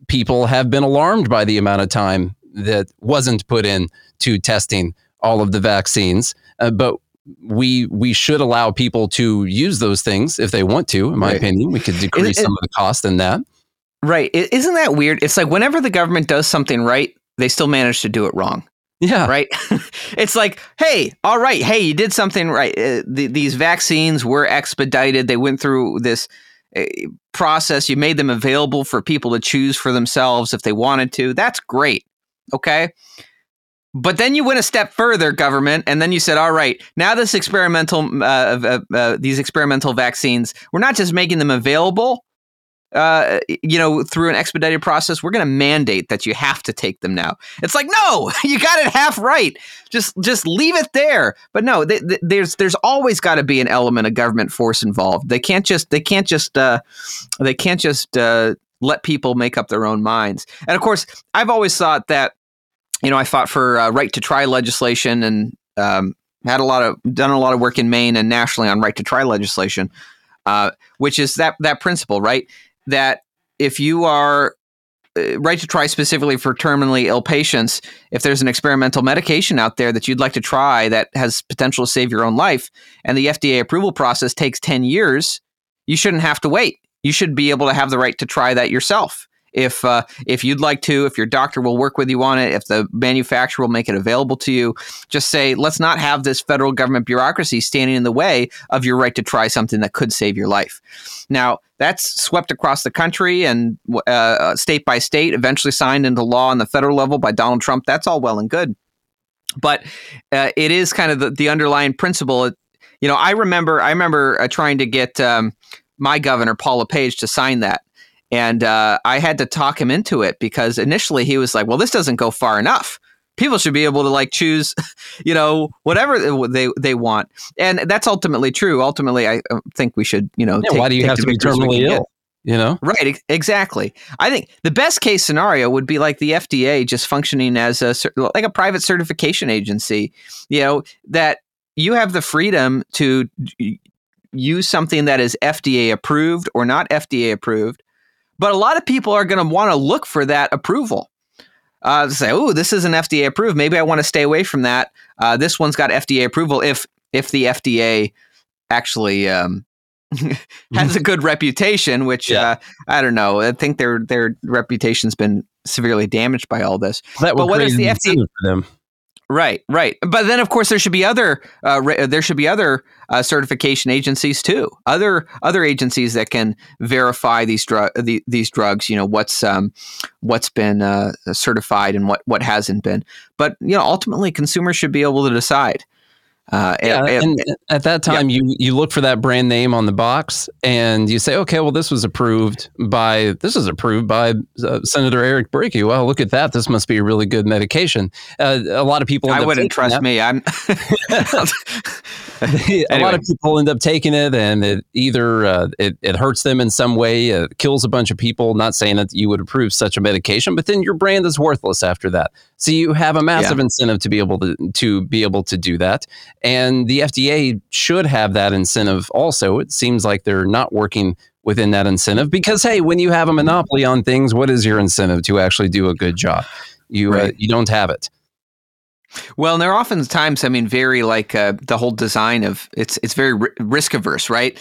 people have been alarmed by the amount of time that wasn't put in to testing all of the vaccines, but we should allow people to use those things if they want to. In my opinion, we could decrease some of the cost in that. Right. Isn't that weird? It's like whenever the government does something right, they still manage to do it wrong. Yeah. Right. It's like, hey, all right. Hey, you did something right. These vaccines were expedited. They went through this process. You made them available for people to choose for themselves if they wanted to. That's great. Okay. But then you went a step further, government, and then you said, all right, now this these experimental vaccines, we're not just making them available, through an expedited process. We're going to mandate that you have to take them now. It's like, no, you got it half right. Just leave it there. But no, there's always got to be an element of government force involved. They can't just let people make up their own minds. And of course, I've always thought that, I fought for right to try legislation and done a lot of work in Maine and nationally on right to try legislation, which is that principle, right? That if you are right to try specifically for terminally ill patients, if there's an experimental medication out there that you'd like to try that has potential to save your own life, and the FDA approval process takes 10 years, you shouldn't have to wait. You should be able to have the right to try that yourself. If you'd like to, if your doctor will work with you on it, if the manufacturer will make it available to you, just say, let's not have this federal government bureaucracy standing in the way of your right to try something that could save your life. Now, that's swept across the country and state by state, eventually signed into law on the federal level by Donald Trump. That's all well and good. But it is kind of the underlying principle. I remember trying to get my governor, Paula Page, to sign that. And I had to talk him into it, because initially he was like, well, this doesn't go far enough. People should be able to choose, whatever they want. And that's ultimately true. Ultimately, I think we should, why do you have to be terminally ill? Right. Exactly. I think the best case scenario would be like the FDA just functioning as a private certification agency, that you have the freedom to use something that is FDA approved or not FDA approved. But a lot of people are going to want to look for that approval. Say, oh, this isn't FDA approved. Maybe I want to stay away from that. This one's got FDA approval. If the FDA actually has a good reputation, which I don't know. I think their reputation's been severely damaged by all this. That would create an incentive for them. Right, right. But then, of course, there should be other certification agencies too. Other agencies that can verify these drugs. You know, what's been certified and what hasn't been. But you know, ultimately, consumers should be able to decide. And at that time, you look for that brand name on the box, and you say, okay, well, this was approved by Senator Eric Brakey. Well, look at that. This must be a really good medication. A lot of people end up taking it. A lot of people end up taking it, and it either it hurts them in some way, kills a bunch of people. Not saying that you would approve such a medication, but then your brand is worthless after that. So you have a massive incentive to be able to do that. And the FDA should have that incentive also. It seems like they're not working within that incentive because, hey, when you have a monopoly on things, what is your incentive to actually do a good job? You don't have it. Well, and they're oftentimes, I mean, very like the whole design of it's very risk averse, right?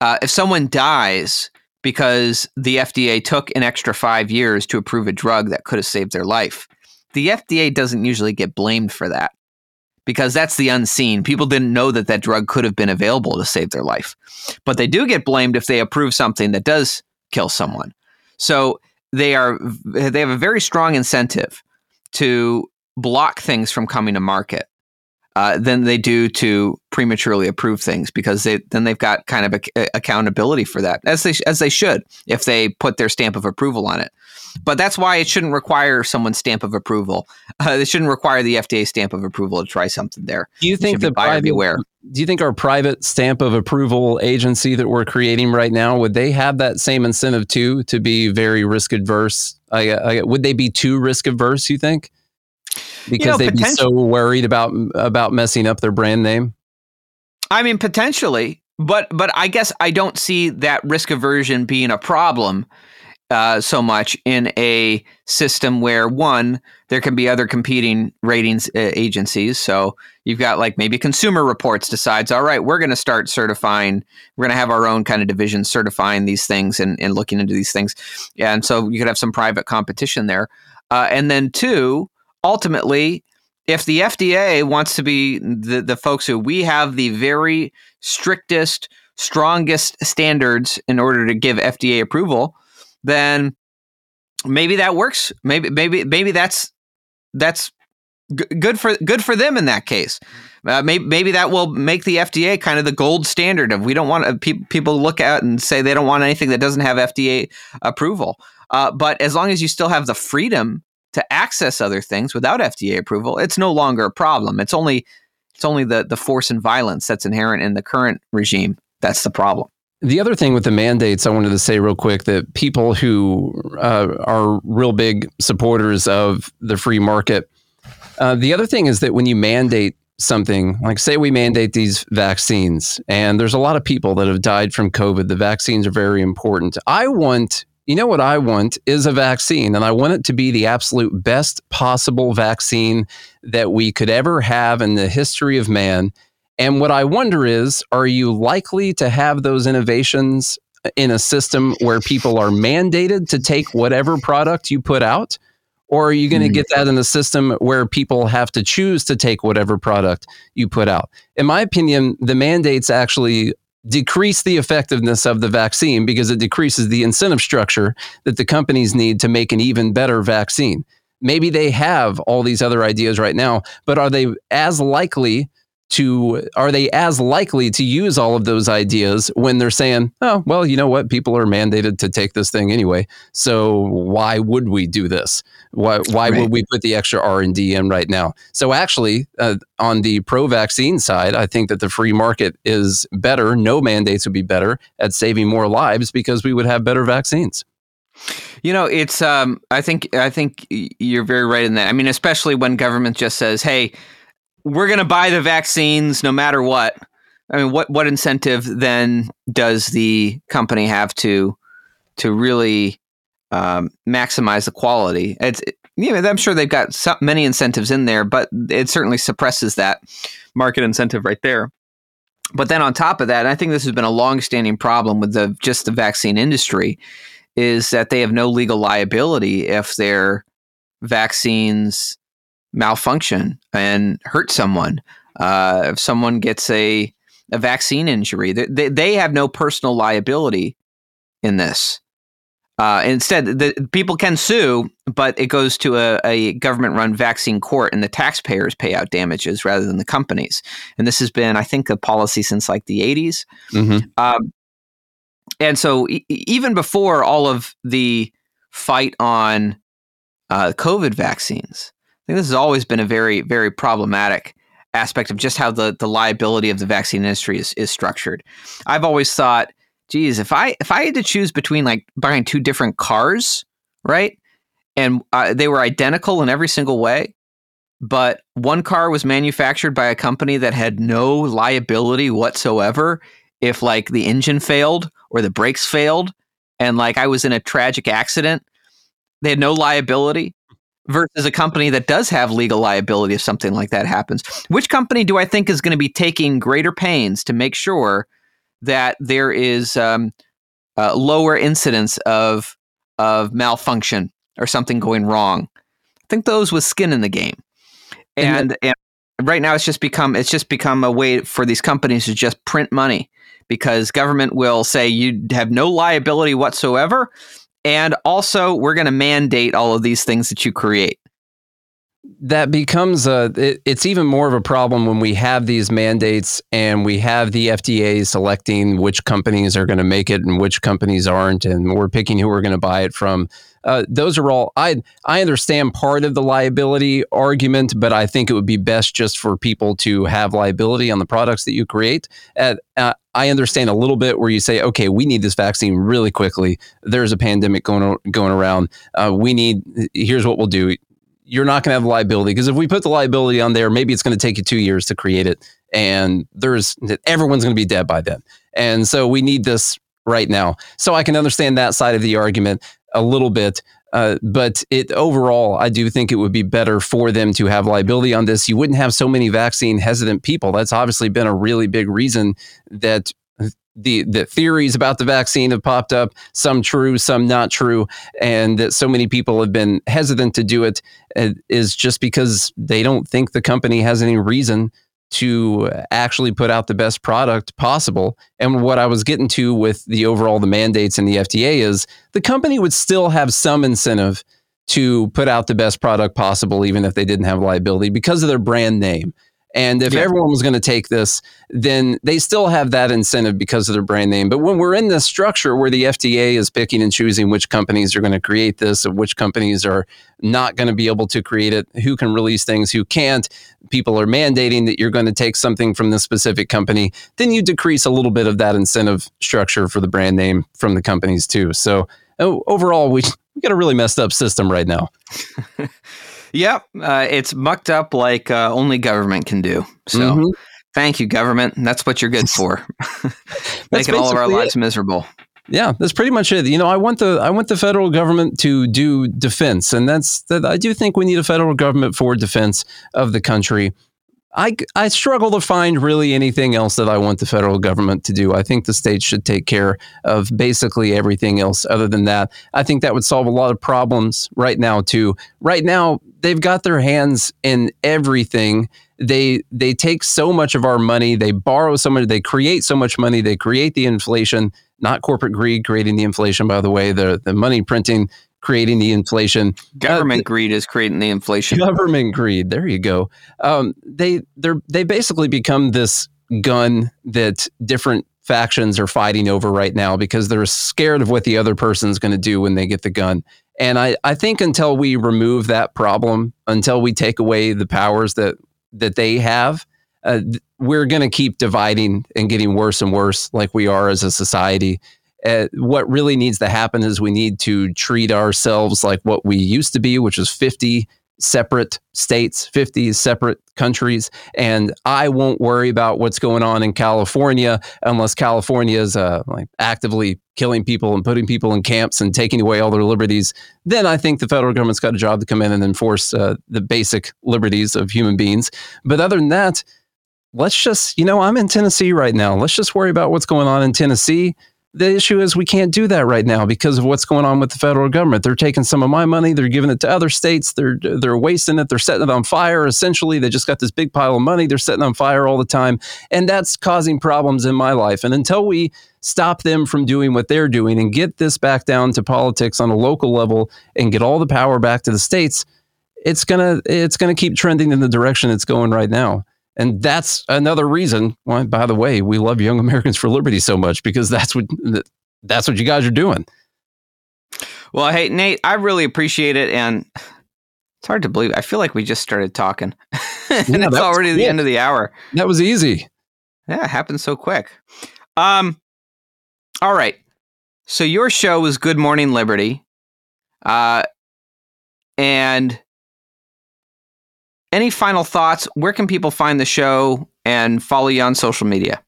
If someone dies because the FDA took an extra 5 years to approve a drug that could have saved their life, the FDA doesn't usually get blamed for that. Because that's the unseen. People didn't know that drug could have been available to save their life. But they do get blamed if they approve something that does kill someone. So they have a very strong incentive to block things from coming to market than they do to prematurely approve things, because they've got kind of accountability for that, as they should, if they put their stamp of approval on it. But that's why it shouldn't require someone's stamp of approval. It shouldn't require the FDA stamp of approval to try something there. Do you think do you think our private stamp of approval agency that we're creating right now, would they have that same incentive too, to be very risk adverse? Would they be too risk adverse, you think? Because they'd be so worried about messing up their brand name? I mean, potentially, but I guess I don't see that risk aversion being a problem so much in a system where, one, there can be other competing ratings agencies. So you've got like maybe Consumer Reports decides, all right, we're going to start certifying. We're going to have our own kind of division certifying these things and looking into these things. Yeah, and so you could have some private competition there. And then two, ultimately, if the FDA wants to be the folks who we have the very strictest, strongest standards in order to give FDA approval, then maybe that works. Maybe that's good for them in that case. Maybe that will make the FDA kind of the gold standard of we don't want people look at and say they don't want anything that doesn't have FDA approval. But as long as you still have the freedom to access other things without FDA approval, it's no longer a problem. It's only the force and violence that's inherent in the current regime that's the problem. The other thing with the mandates, I wanted to say real quick that people who are real big supporters of the free market, the other thing is that when you mandate something, like say we mandate these vaccines, and there's a lot of people that have died from COVID. The vaccines are very important. What I want is a vaccine, and I want it to be the absolute best possible vaccine that we could ever have in the history of man. And what I wonder is, are you likely to have those innovations in a system where people are mandated to take whatever product you put out? Or are you going to get that in a system where people have to choose to take whatever product you put out? In my opinion, the mandates actually decrease the effectiveness of the vaccine because it decreases the incentive structure that the companies need to make an even better vaccine. Maybe they have all these other ideas right now, but are they as likely to use all of those ideas when they're saying, oh, well, you know what? People are mandated to take this thing anyway. So why would we do this? Why would we put the extra R&D in right now? So actually, on the pro-vaccine side, I think that the free market is better. No mandates would be better at saving more lives because we would have better vaccines. You know, it's I think you're very right in that. I mean, especially when government just says, hey, we're going to buy the vaccines no matter what. I mean, what incentive then does the company have to really maximize the quality? I'm sure they've got many incentives in there, but it certainly suppresses that market incentive right there. But then on top of that, and I think this has been a longstanding problem with the vaccine industry, is that they have no legal liability if their vaccines malfunction and hurt someone, if someone gets a vaccine injury, they have no personal liability in this. Instead, the people can sue, but it goes to a government-run vaccine court, and the taxpayers pay out damages rather than the companies. And this has been, I think, a policy since like the 80s. Mm-hmm. And so even before all of the fight on COVID vaccines, I think this has always been a very, very problematic aspect of just how the liability of the vaccine industry is structured. I've always thought, geez, if I had to choose between like buying two different cars, right, and they were identical in every single way, but one car was manufactured by a company that had no liability whatsoever if like the engine failed or the brakes failed, and like I was in a tragic accident, they had no liability, versus a company that does have legal liability if something like that happens. Which company do I think is going to be taking greater pains to make sure that there is lower incidence of malfunction or something going wrong? I think those with skin in the game, and right now it's just become a way for these companies to just print money, because government will say you have no liability whatsoever, and also we're going to mandate all of these things that you create. That becomes it's even more of a problem when we have these mandates and we have the FDA selecting which companies are going to make it and which companies aren't, and we're picking who we're going to buy it from. Those are all, I understand part of the liability argument, but I think it would be best just for people to have liability on the products that you create. I understand a little bit where you say, okay, we need this vaccine really quickly. There's a pandemic going around. Here's what we'll do. You're not going to have liability, because if we put the liability on there, maybe it's going to take you 2 years to create it, and everyone's going to be dead by then. And so we need this right now. So I can understand that side of the argument a little bit, but overall, I do think it would be better for them to have liability on this. You wouldn't have so many vaccine hesitant people. That's obviously been a really big reason that the theories about the vaccine have popped up, some true, some not true, and that so many people have been hesitant to do it is just because they don't think the company has any reason to actually put out the best product possible. And what I was getting to with the mandates and the FDA is the company would still have some incentive to put out the best product possible, even if they didn't have liability, because of their brand name. And if everyone was going to take this, then they still have that incentive because of their brand name. But when we're in this structure where the FDA is picking and choosing which companies are going to create this and which companies are not going to be able to create it, who can release things, who can't, people are mandating that you're going to take something from this specific company, then you decrease a little bit of that incentive structure for the brand name from the companies too. So overall, we've got a really messed up system right now. Yep. It's mucked up like only government can do. So Thank you, government. That's what you're good for. Making all of our lives miserable. Yeah, that's pretty much it. You know, I want the federal government to do defense. And I do think we need a federal government for defense of the country. I struggle to find really anything else that I want the federal government to do. I think the states should take care of basically everything else other than that. I think that would solve a lot of problems right now, too. Right now, they've got their hands in everything. They take so much of our money. They borrow so much. They create so much money. They create the inflation, not corporate greed creating the inflation, by the way. The money printing creating the inflation. Government greed is creating the inflation. Government greed. There you go. They basically become this gun that different factions are fighting over right now because they're scared of what the other person's going to do when they get the gun. And I think until we remove that problem, until we take away the powers that they have, we're going to keep dividing and getting worse and worse like we are as a society. What really needs to happen is we need to treat ourselves like what we used to be, which was 50 separate states, 50 separate countries. And I won't worry about what's going on in California unless California is actively killing people and putting people in camps and taking away all their liberties. Then I think the federal government's got a job to come in and enforce the basic liberties of human beings. But other than that, I'm in Tennessee right now. Let's just worry about what's going on in Tennessee. The issue is we can't do that right now because of what's going on with the federal government. They're taking some of my money. They're giving it to other states. They're wasting it. They're setting it on fire. Essentially, they just got this big pile of money. They're setting on fire all the time. And that's causing problems in my life. And until we stop them from doing what they're doing and get this back down to politics on a local level and get all the power back to the states, it's gonna keep trending in the direction it's going right now. And that's another reason why, by the way, we love Young Americans for Liberty so much, because that's what you guys are doing. Well, hey, Nate, I really appreciate it. And it's hard to believe. I feel like we just started talking and yeah, it's already the end of the hour. That was easy. Yeah, it happened so quick. All right. So your show is Good Morning Liberty. And any final thoughts? Where can people find the show and follow you on social media?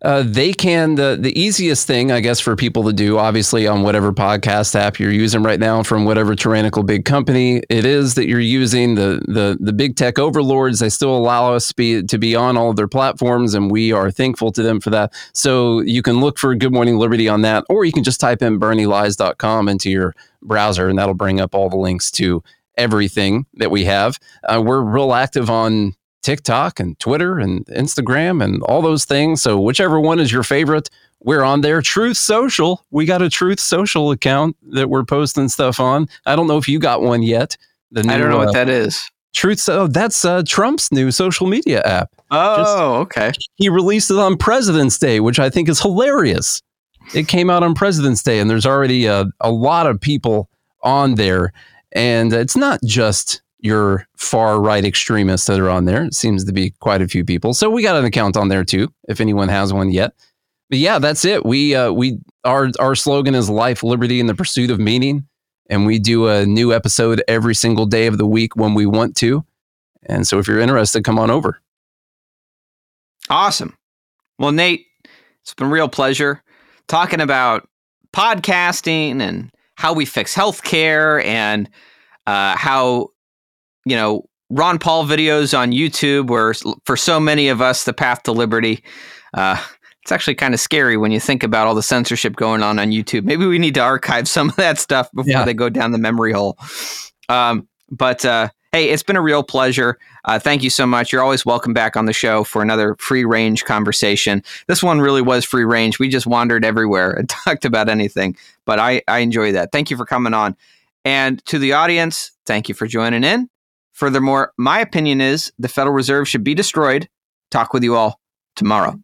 They can. The easiest thing, I guess, for people to do, obviously, on whatever podcast app you're using right now from whatever tyrannical big company it is that you're using, the big tech overlords, they still allow us to be on all of their platforms, and we are thankful to them for that. So you can look for Good Morning Liberty on that, or you can just type in BernieLies.com into your browser, and that'll bring up all the links to everything that we have. We're real active on TikTok and Twitter and Instagram and all those things. So whichever one is your favorite, we're on there. Truth Social. We got a Truth Social account that we're posting stuff on. I don't know if you got one yet. I don't know what that is. That's Trump's new social media app. Oh, okay. He released it on President's Day, which I think is hilarious. It came out on President's Day, and there's already a lot of people on there. And it's not just your far-right extremists that are on there. It seems to be quite a few people. So we got an account on there, too, if anyone has one yet. But yeah, that's it. Our slogan is life, liberty, and the pursuit of meaning. And we do a new episode every single day of the week when we want to. And so if you're interested, come on over. Awesome. Well, Nate, it's been a real pleasure talking about podcasting and how we fix healthcare, and how, you know, Ron Paul videos on YouTube were, for so many of us, the path to liberty. It's actually kind of scary when you think about all the censorship going on YouTube. Maybe we need to archive some of that stuff before they go down the memory hole. But hey, it's been a real pleasure. Thank you so much. You're always welcome back on the show for another free-range conversation. This one really was free-range. We just wandered everywhere and talked about anything, but I enjoy that. Thank you for coming on. And to the audience, thank you for joining in. Furthermore, my opinion is the Federal Reserve should be destroyed. Talk with you all tomorrow.